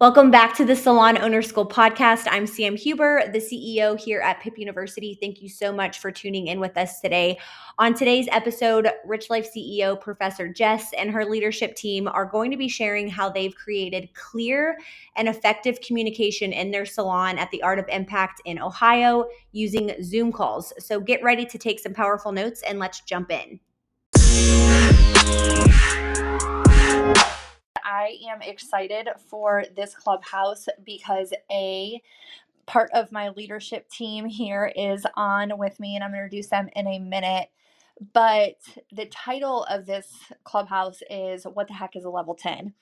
Welcome back to the Salon Owner School podcast. I'm Sam Huber, the CEO here at Pip University. Thank you so much for tuning in with us today. On today's episode, Rich Life CEO Professor Jess and her leadership team are going to be sharing how they've created clear and effective communication in their salon at the Art of Impact in Ohio using Zoom calls. So get ready to take some powerful notes and let's jump in. I am excited for this clubhouse because a part of my leadership team here is on with me, and I'm going to introduce them in a minute. But the title of this clubhouse is What the Heck is a Level 10?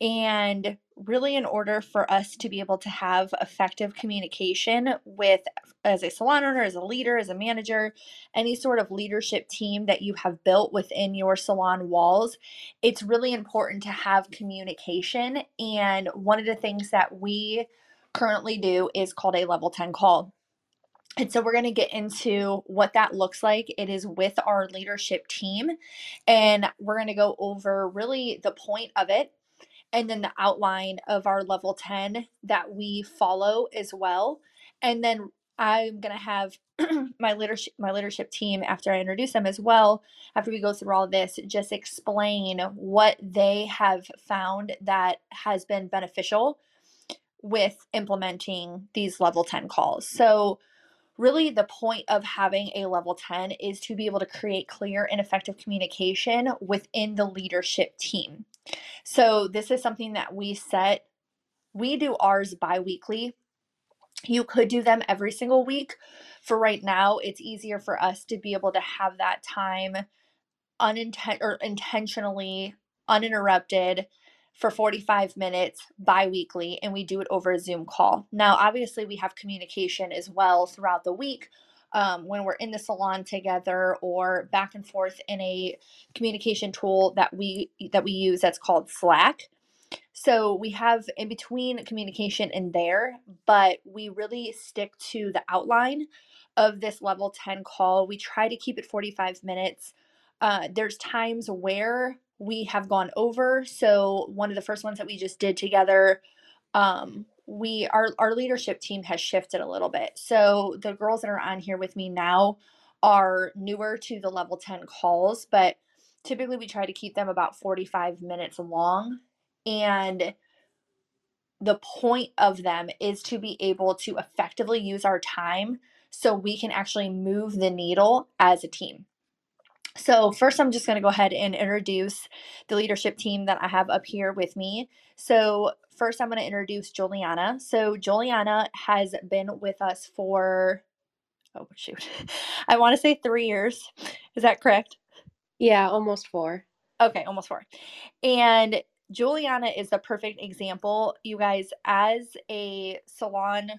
And really, in order for us to be able to have effective communication with, as a salon owner, as a leader, as a manager, any sort of leadership team that you have built within your salon walls, it's really important to have communication. And one of the things that we currently do is called a Level 10 call. And so we're going to get into what that looks like. It is with our leadership team, and we're going to go over really the point of it and then the outline of our Level 10 that we follow as well. And then I'm going to have my leadership team, after I introduce them as well, after we go through all this, just explain what they have found that has been beneficial with implementing these Level 10 calls. So really, the point of having a Level 10 is to be able to create clear and effective communication within the leadership team. So this is something that we set. We do ours bi-weekly. You could do them every single week. For right now, it's easier for us to be able to have that time intentionally uninterrupted for 45 minutes bi-weekly, and we do it over a Zoom call. Now, obviously, we have communication as well throughout the week when we're in the salon together or back and forth in a communication tool that we use that's called Slack. So we have in between communication in there, but we really stick to the outline of this Level 10 call. We try to keep it 45 minutes. There's times where we have gone over. So one of the first ones that we just did together, our leadership team has shifted a little bit. So the girls that are on here with me now are newer to the Level 10 calls, but typically we try to keep them about 45 minutes long. And the point of them is to be able to effectively use our time so we can actually move the needle as a team. So first, I'm just going to go ahead and introduce the leadership team that I have up here with me. So first, I'm going to introduce Juliana. So Juliana has been with us for, I want to say 3 years. Is that correct? Yeah, almost 4. Okay, almost 4. And Juliana is the perfect example, you guys, as a salon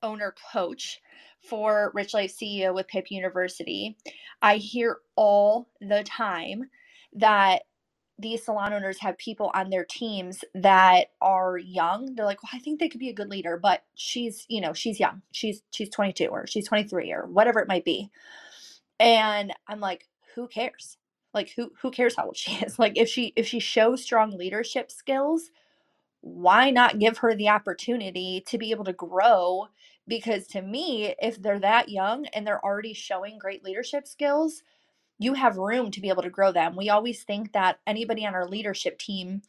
owner coach for Rich Life CEO with Pip University. I hear all the time that these salon owners have people on their teams that are young. They're like, well, I think they could be a good leader, but she's young. She's 22 or she's 23 or whatever it might be. And I'm like, who cares? Like, who cares how old she is? Like, if she shows strong leadership skills, why not give her the opportunity to be able to grow? Because to me, if they're that young and they're already showing great leadership skills, you have room to be able to grow them. We always think that anybody on our leadership team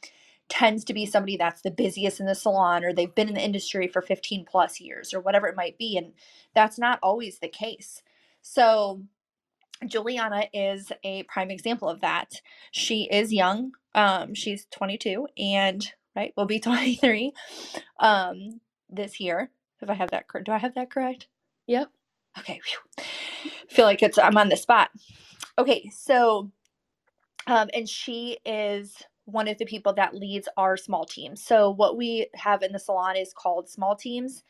tends to be somebody that's the busiest in the salon, or they've been in the industry for 15 plus years or whatever it might be. And that's not always the case. So Juliana is a prime example of that. She is young. She's 22 and right, will be 23 this year. If I have that, do I have that correct? Yep. Okay. Whew. Feel like I'm on the spot. Okay. So, and she is one of the people that leads our small teams. So what we have in the salon is called small teams,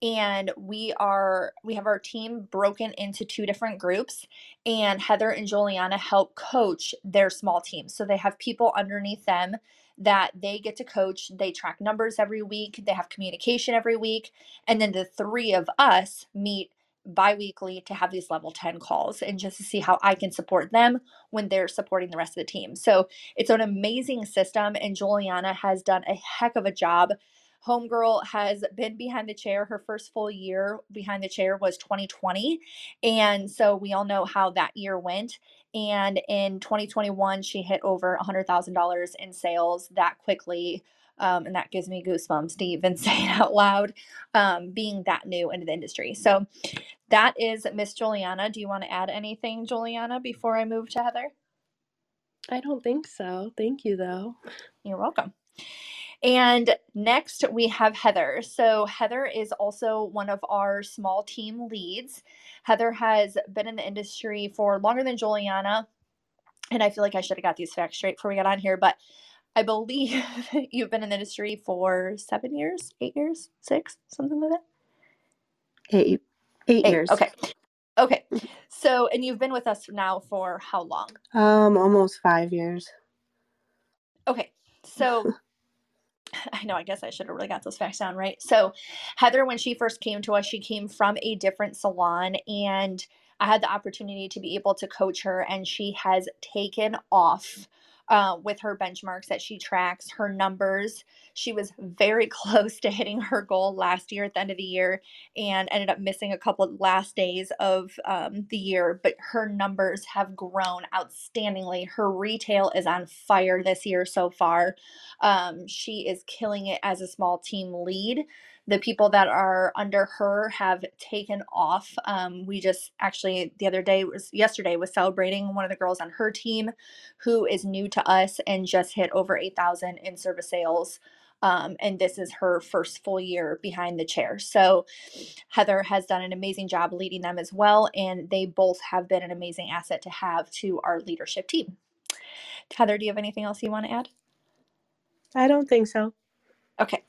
and we have our team broken into 2 different groups, and Heather and Juliana help coach their small teams. So they have people underneath them that they get to coach. They track numbers every week. They have communication every week. And then the 3 of us meet bi-weekly to have these Level 10 calls and just to see how I can support them when they're supporting the rest of the team. So it's an amazing system, and Juliana has done a heck of a job Homegirl has been behind the chair. Her first full year behind the chair was 2020. And so we all know how that year went. And in 2021, she hit over $100,000 in sales that quickly. And that gives me goosebumps to even say it out loud, being that new into the industry. So that is Miss Juliana. Do you want to add anything, Juliana, before I move to Heather? I don't think so. Thank you, though. You're welcome. And next we have Heather. So Heather is also one of our small team leads. Heather has been in the industry for longer than Juliana. And I feel like I should have got these facts straight before we got on here, but I believe you've been in the industry for 7 years, 8 years, six, something like that. Eight years. Okay. Okay. So, and you've been with us now for how long? Almost 5 years. Okay. So I know, I guess I should have really got those facts down, right? So Heather, when she first came to us, she came from a different salon, and I had the opportunity to be able to coach her, and she has taken off with her benchmarks that she tracks, her numbers. She was very close to hitting her goal last year at the end of the year and ended up missing a couple of last days of the year, but her numbers have grown outstandingly. Her retail is on fire this year so far. She is killing it as a small team lead. The people that are under her have taken off. We just actually yesterday was celebrating one of the girls on her team who is new to us and just hit over 8,000 in service sales. And this is her first full year behind the chair. So Heather has done an amazing job leading them as well. And they both have been an amazing asset to have to our leadership team. Heather, do you have anything else you want to add? I don't think so. Okay,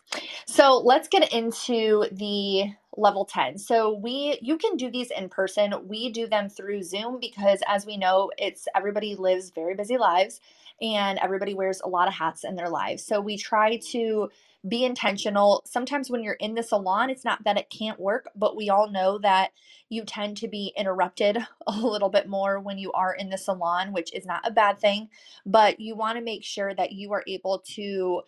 so let's get into the level 10. So you can do these in person. We do them through Zoom because, as we know, everybody lives very busy lives and everybody wears a lot of hats in their lives. So we try to be intentional. Sometimes when you're in the salon, it's not that it can't work, but we all know that you tend to be interrupted a little bit more when you are in the salon, which is not a bad thing, but you want to make sure that you are able to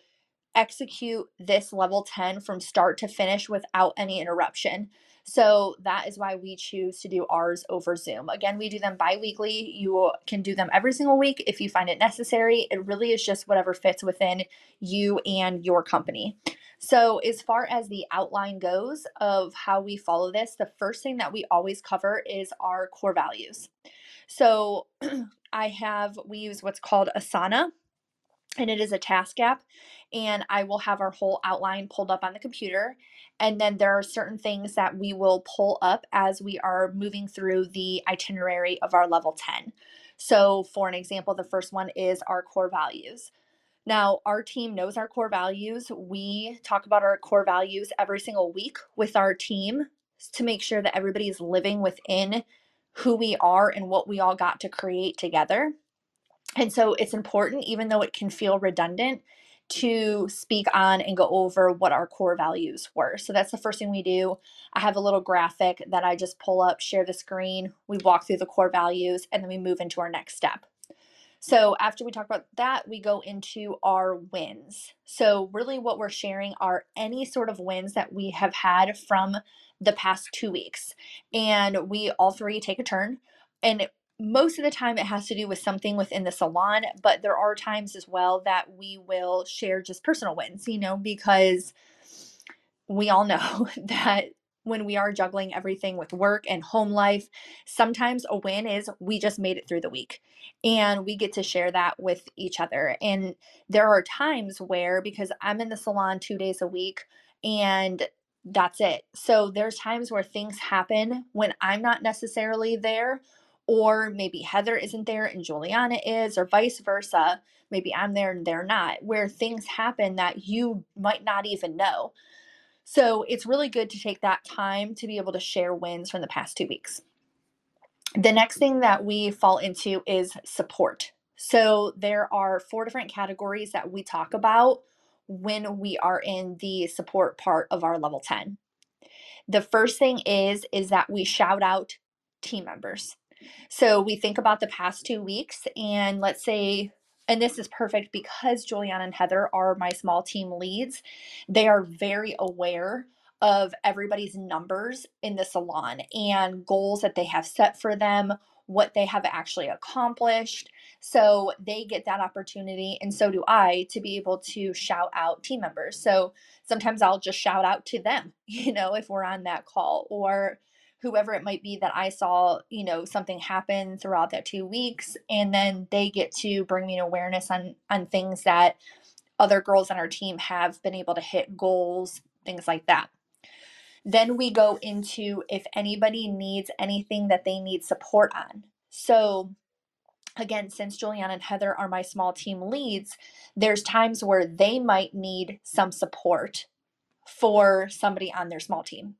execute this level 10 from start to finish without any interruption. So that is why we choose to do ours over Zoom. Again, we do them bi-weekly. You can do them every single week if you find it necessary. It really is just whatever fits within you and your company. So as far as the outline goes of how we follow this, the first thing that we always cover is our core values. So we use what's called Asana. And it is a task app, and I will have our whole outline pulled up on the computer. And then there are certain things that we will pull up as we are moving through the itinerary of our level 10. So for an example, the first one is our core values. Now, our team knows our core values. We talk about our core values every single week with our team to make sure that everybody is living within who we are and what we all got to create together. And so it's important, even though it can feel redundant, to speak on and go over what our core values were. So that's the first thing we do. I have a little graphic that I just pull up, share the screen, we walk through the core values, and then we move into our next step. So after we talk about that, we go into our wins. So really what we're sharing are any sort of wins that we have had from the past 2 weeks. And we all three take a turn, and most of the time it has to do with something within the salon, but there are times as well that we will share just personal wins, because we all know that when we are juggling everything with work and home life, sometimes a win is we just made it through the week, and we get to share that with each other. And there are times where, because I'm in the salon 2 days a week and that's it. So there's times where things happen when I'm not necessarily there, or maybe Heather isn't there and Juliana is, or vice versa. Maybe I'm there and they're not, where things happen that you might not even know. So it's really good to take that time to be able to share wins from the past 2 weeks. The next thing that we fall into is support. So there are 4 different categories that we talk about when we are in the support part of our level 10. The first thing is that we shout out team members. So we think about the past 2 weeks, and let's say And this is perfect because Juliana and Heather are my small team leads. They are very aware of everybody's numbers in the salon and goals that they have set for them, what they have actually accomplished. So they get that opportunity, and so do I, to be able to shout out team members. So sometimes I'll just shout out to them, you know, if we're on that call, or whoever it might be that I saw, you know, something happen throughout that 2 weeks. And then they get to bring me an awareness on things that other girls on our team have been able to hit, goals, things like that. Then we go into if anybody needs anything that they need support on. So again, since Juliana and Heather are my small team leads, there's times where they might need some support for somebody on their small team.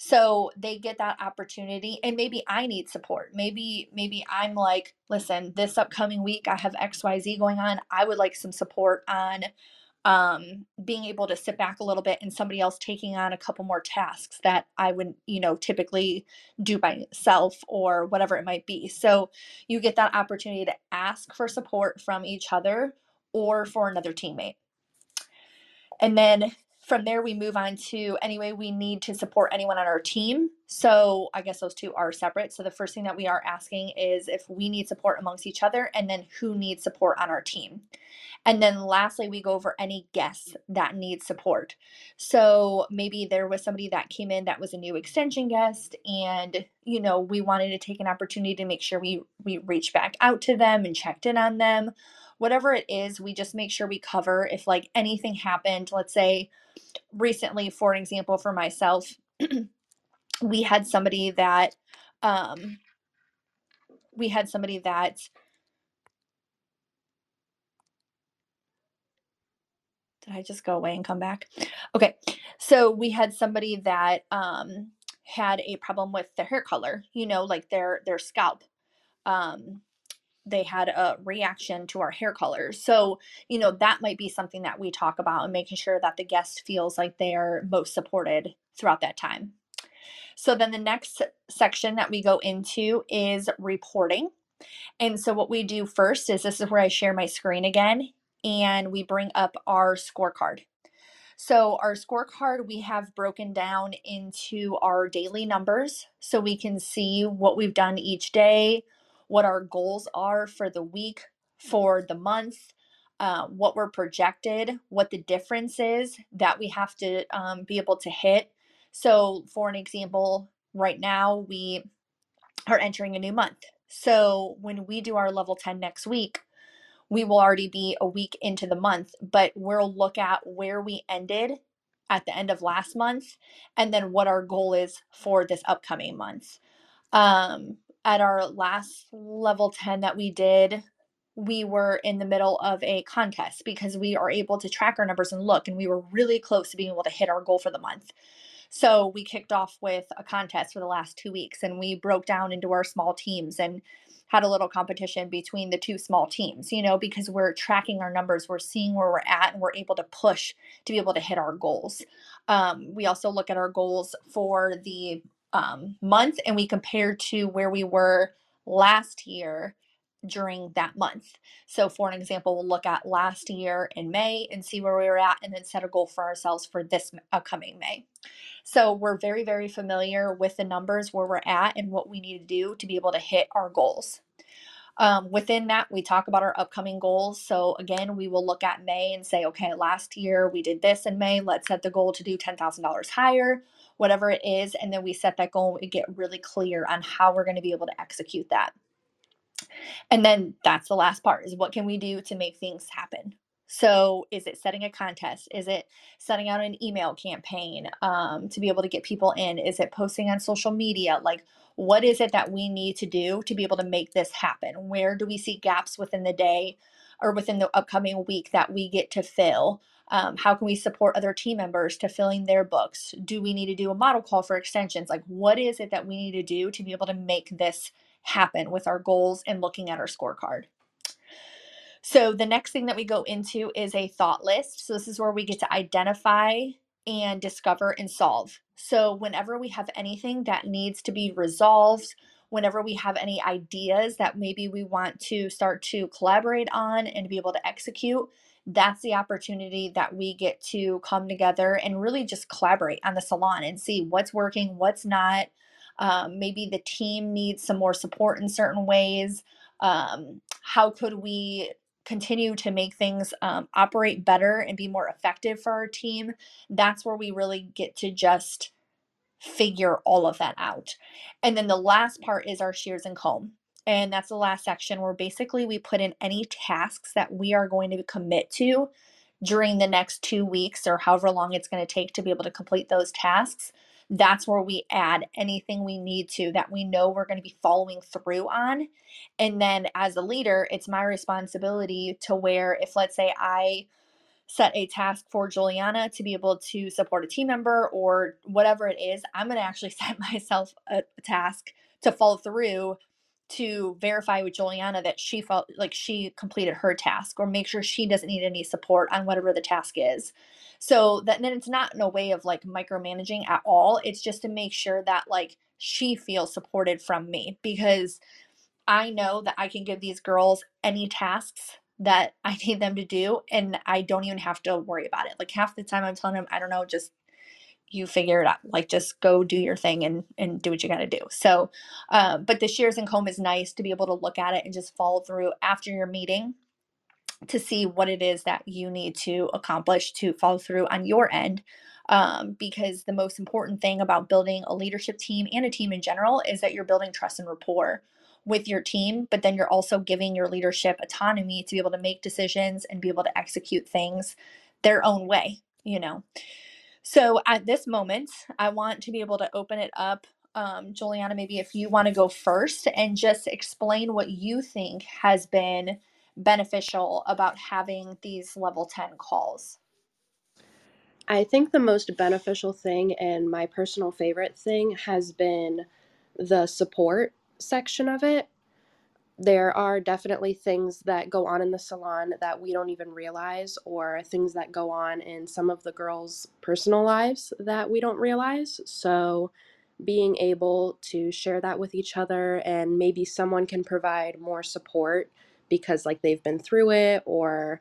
So they get that opportunity, and maybe I need support. Maybe I'm like, listen, this upcoming week I have XYZ going on. I would like some support on being able to sit back a little bit, and somebody else taking on a couple more tasks that I would, you know, typically do by myself or whatever it might be. So you get that opportunity to ask for support from each other or for another teammate. And then from there, we move on to any way we need to support anyone on our team. So I guess those two are separate. So the first thing that we are asking is if we need support amongst each other, and then who needs support on our team. And then lastly, we go over any guests that need support. So maybe there was somebody that came in that was a new extension guest, and, you know, we wanted to take an opportunity to make sure we reached back out to them and checked in on them. Whatever it is, we just make sure we cover if like anything happened. Let's say recently, for an example, for myself, we had somebody that did I just go away and come back? Okay. So we had somebody that had a problem with their hair color, you know, like their scalp. They had a reaction to our hair colors. So, you know, that might be something that we talk about, and making sure that the guest feels like they're most supported throughout that time. So then the next section that we go into is reporting. And so what we do first is, this is where I share my screen again, and we bring up our scorecard. So our scorecard, we have broken down into our daily numbers, so we can see what we've done each day, what our goals are for the week, for the month, what we're projected, what the difference is that we have to be able to hit. So for an example, right now we are entering a new month. So when we do our level 10 next week, we will already be a week into the month, but we'll look at where we ended at the end of last month, and then what our goal is for this upcoming month. At our last level 10 that we did, we were in the middle of a contest because we are able to track our numbers and look, and we were really close to being able to hit our goal for the month. So we kicked off with a contest for the last 2 weeks, and we broke down into our small teams and had a little competition between the two small teams, you know, because we're tracking our numbers, we're seeing where we're at, and we're able to push to be able to hit our goals. We also look at our goals for the month, and we compare to where we were last year during that month. So for an example, we'll look at last year in May and see where we were at, and then set a goal for ourselves for this upcoming May. So we're very, very familiar with the numbers, where we're at, and what we need to do to be able to hit our goals. Within that, we talk about our upcoming goals. So again, we will look at May and say, okay, last year we did this in May, let's set the goal to do $10,000 higher, whatever it is. And then we set that goal, and we get really clear on how we're going to be able to execute that. And then that's the last part, is what can we do to make things happen? So is it setting a contest? Is it setting out an email campaign to be able to get people in? Is it posting on social media? Like, what is it that we need to do to be able to make this happen? Where do we see gaps within the day or within the upcoming week that we get to fill? How can we support other team members to filling their books? Do we need to do a model call for extensions? Like, what is it that we need to do to be able to make this happen with our goals and looking at our scorecard? So the next thing that we go into is a thought list. So this is where we get to identify and discover and solve. So whenever we have anything that needs to be resolved, whenever we have any ideas that maybe we want to start to collaborate on and be able to execute, that's the opportunity that we get to come together and really just collaborate on the salon and see what's working, what's not. Maybe the team needs some more support in certain ways. How could we continue to make things operate better and be more effective for our team? That's where we really get to just figure all of that out. And then the last part is our shears and comb. And that's the last section where basically we put in any tasks that we are going to commit to during the next 2 weeks or however long it's going to take to be able to complete those tasks. That's where we add anything we need to that we know we're going to be following through on. And then as a leader, it's my responsibility to where if, let's say, I set a task for Juliana to be able to support a team member or whatever it is, I'm going to actually set myself a task to follow through to verify with Juliana that she felt like she completed her task or make sure she doesn't need any support on whatever the task is. So that then it's not in a way of like micromanaging at all. It's just to make sure that like she feels supported from me, because I know that I can give these girls any tasks that I need them to do and I don't even have to worry about it. Like half the time I'm telling them, I don't know, just you figure it out, like just go do your thing and do what you got to do. So, but the shears and comb is nice to be able to look at it and just follow through after your meeting to see what it is that you need to accomplish to follow through on your end. Because the most important thing about building a leadership team and a team in general is that you're building trust and rapport with your team, but then you're also giving your leadership autonomy to be able to make decisions and be able to execute things their own way, you know? So at this moment, I want to be able to open it up. Juliana, maybe if you want to go first and just explain what you think has been beneficial about having these level 10 calls. I think the most beneficial thing and my personal favorite thing has been the support section of it. There are definitely things that go on in the salon that we don't even realize, or things that go on in some of the girls' personal lives that we don't realize. So being able to share that with each other, and maybe someone can provide more support because like they've been through it or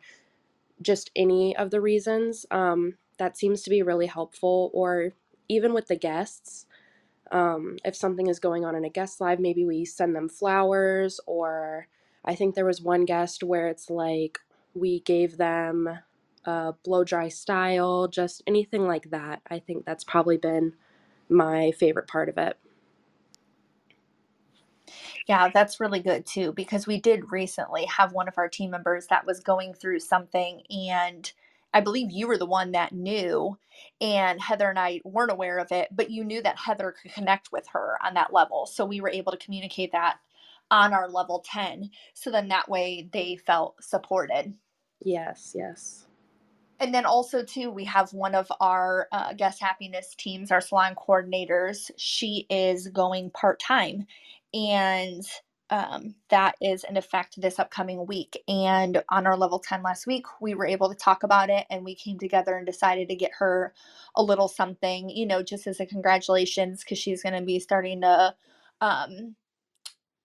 just any of the reasons, that seems to be really helpful. Or even with the guests. If something is going on in a guest live, maybe we send them flowers, or I think there was one guest where it's like we gave them a blow dry style, just anything like that. I think that's probably been my favorite part of it. Yeah, that's really good too, because we did recently have one of our team members that was going through something, and I believe you were the one that knew, and Heather and I weren't aware of it, but you knew that Heather could connect with her on that level. So we were able to communicate that on our level 10. So then that way they felt supported. Yes, yes. And then also too, we have one of our guest happiness teams, our salon coordinators. She is going part-time, and that is in effect this upcoming week. And on our level 10 last week, we were able to talk about it, and we came together and decided to get her a little something, you know, just as a congratulations, because she's going to be starting to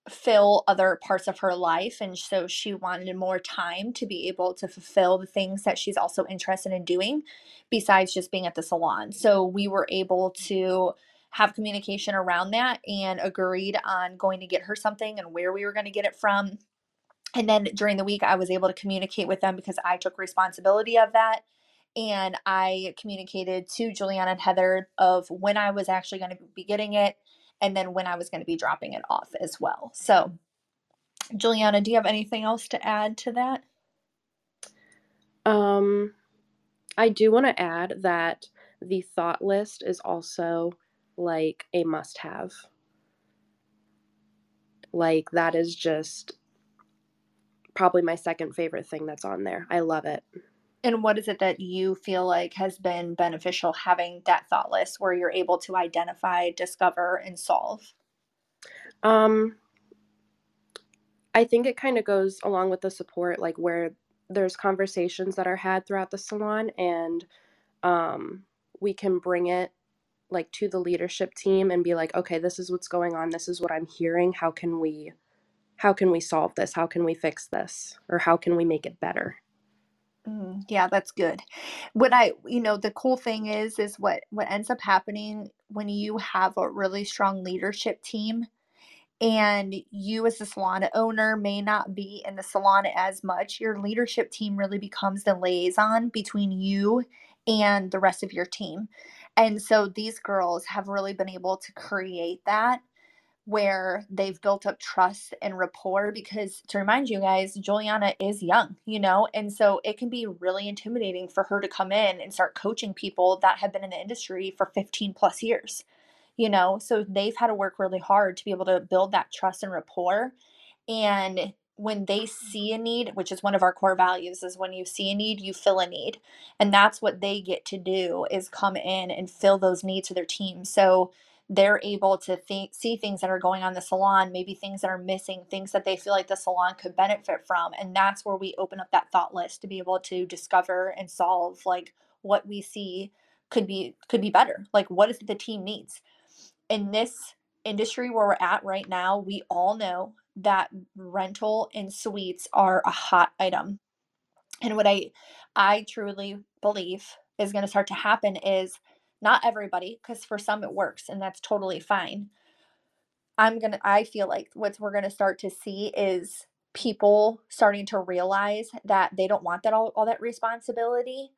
fill other parts of her life. And so she wanted more time to be able to fulfill the things that she's also interested in doing besides just being at the salon. So we were able to have communication around that and agreed on going to get her something and where we were going to get it from. And then during the week, I was able to communicate with them because I took responsibility of that. And I communicated to Juliana and Heather of when I was actually going to be getting it and then when I was going to be dropping it off as well. So Juliana, do you have anything else to add to that? I do want to add that the thought list is also like a must-have. Like that is just probably my second favorite thing that's on there. I love it. And what is it that you feel like has been beneficial having that thought list where you're able to identify, discover, and solve? I think it kind of goes along with the support, like where there's conversations that are had throughout the salon, and we can bring it like to the leadership team and be like, okay, this is what's going on. This is what I'm hearing. How can we solve this? How can we fix this? Or how can we make it better? Yeah, that's good. When the cool thing is what ends up happening when you have a really strong leadership team, and you as the salon owner may not be in the salon as much, your leadership team really becomes the liaison between you and the rest of your team. And so these girls have really been able to create that, where they've built up trust and rapport, because to remind you guys, Juliana is young, and so it can be really intimidating for her to come in and start coaching people that have been in the industry for 15 plus years, so they've had to work really hard to be able to build that trust and rapport. And when they see a need, which is one of our core values, is when you see a need, you fill a need. And that's what they get to do, is come in and fill those needs for their team. So they're able to see things that are going on in the salon, maybe things that are missing, things that they feel like the salon could benefit from. And that's where we open up that thought list to be able to discover and solve, like, what we see could be better. Like, what is it the team needs? In this industry where we're at right now, we all know that rental and suites are a hot item. And what I truly believe is going to start to happen is, not everybody, because for some it works and that's totally fine. I feel like what we're going to start to see is people starting to realize that they don't want that all that responsibility,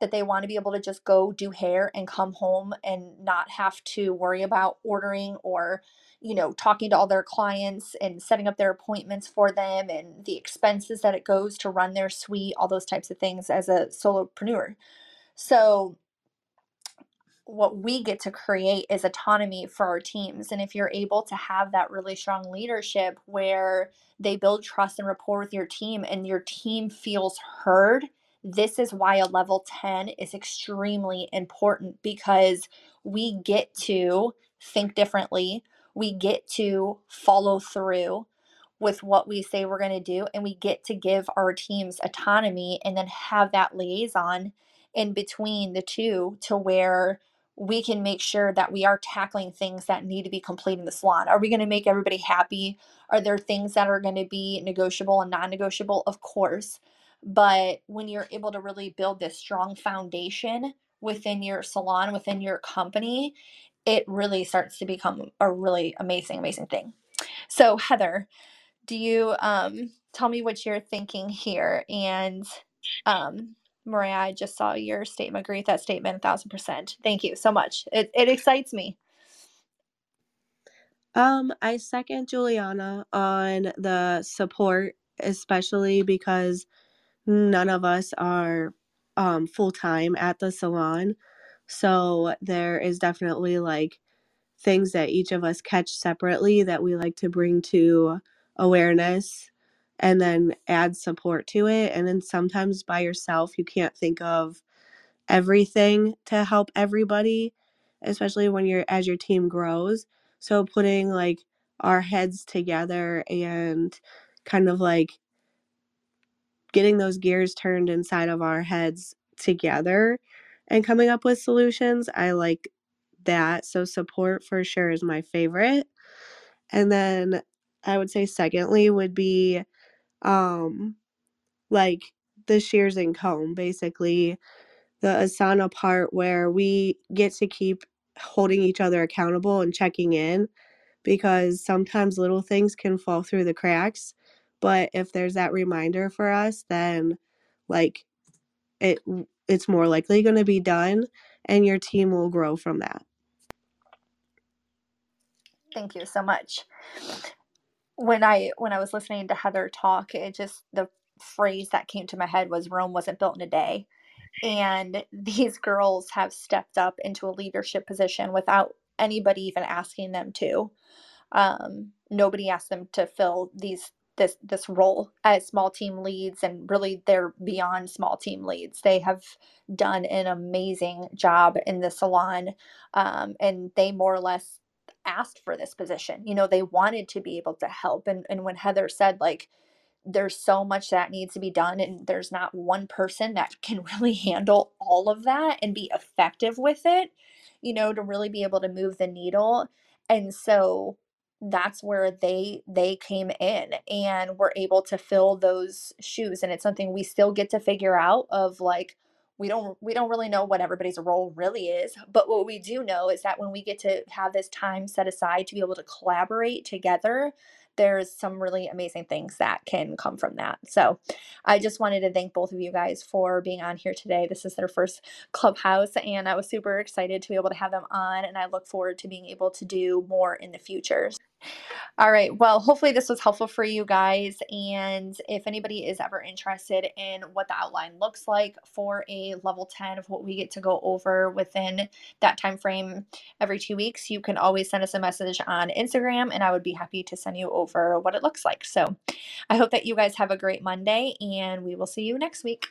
that they want to be able to just go do hair and come home and not have to worry about ordering or, talking to all their clients and setting up their appointments for them and the expenses that it goes to run their suite, all those types of things as a solopreneur. So what we get to create is autonomy for our teams. And if you're able to have that really strong leadership where they build trust and rapport with your team and your team feels heard, this is why a level 10 is extremely important, because we get to think differently. We get to follow through with what we say we're going to do, and we get to give our teams autonomy and then have that liaison in between the two to where we can make sure that we are tackling things that need to be complete in the salon. Are we going to make everybody happy? Are there things that are going to be negotiable and non-negotiable? Of course. But when you're able to really build this strong foundation within your salon, within your company, it really starts to become a really amazing, amazing thing. So Heather, do you tell me what you're thinking here? And Mariah, I just saw your statement. Agree with that statement 1,000%. Thank you so much. It excites me. I second Juliana on the support, especially because none of us are full-time at the salon. So there is definitely like things that each of us catch separately that we like to bring to awareness and then add support to it. And then sometimes by yourself, you can't think of everything to help everybody, especially when as your team grows. So putting like our heads together and kind of like getting those gears turned inside of our heads together and coming up with solutions, I like that. So support for sure is my favorite. And then I would say secondly would be like the shears and comb, basically the Asana part where we get to keep holding each other accountable and checking in, because sometimes little things can fall through the cracks. But if there's that reminder for us, then like it's more likely going to be done and your team will grow from that. Thank you so much. When I was listening to Heather talk, it just, the phrase that came to my head was Rome wasn't built in a day. And these girls have stepped up into a leadership position without anybody even asking them to. Nobody asked them to fill this role as small team leads, and really they're beyond small team leads. They have done an amazing job in the salon, and they more or less asked for this position. They wanted to be able to help. And when Heather said, like, there's so much that needs to be done, and there's not one person that can really handle all of that and be effective with it, you know, to really be able to move the needle. And so that's where they came in and were able to fill those shoes. And it's something we still get to figure out of like, we don't really know what everybody's role really is, but what we do know is that when we get to have this time set aside to be able to collaborate together, there's some really amazing things that can come from that. So I just wanted to thank both of you guys for being on here today. This is their first Clubhouse, and I was super excited to be able to have them on, and I look forward to being able to do more in the future. All right. Well, hopefully this was helpful for you guys. And if anybody is ever interested in what the outline looks like for a level 10 of what we get to go over within that time frame every 2 weeks, you can always send us a message on Instagram, and I would be happy to send you over what it looks like. So I hope that you guys have a great Monday, and we will see you next week.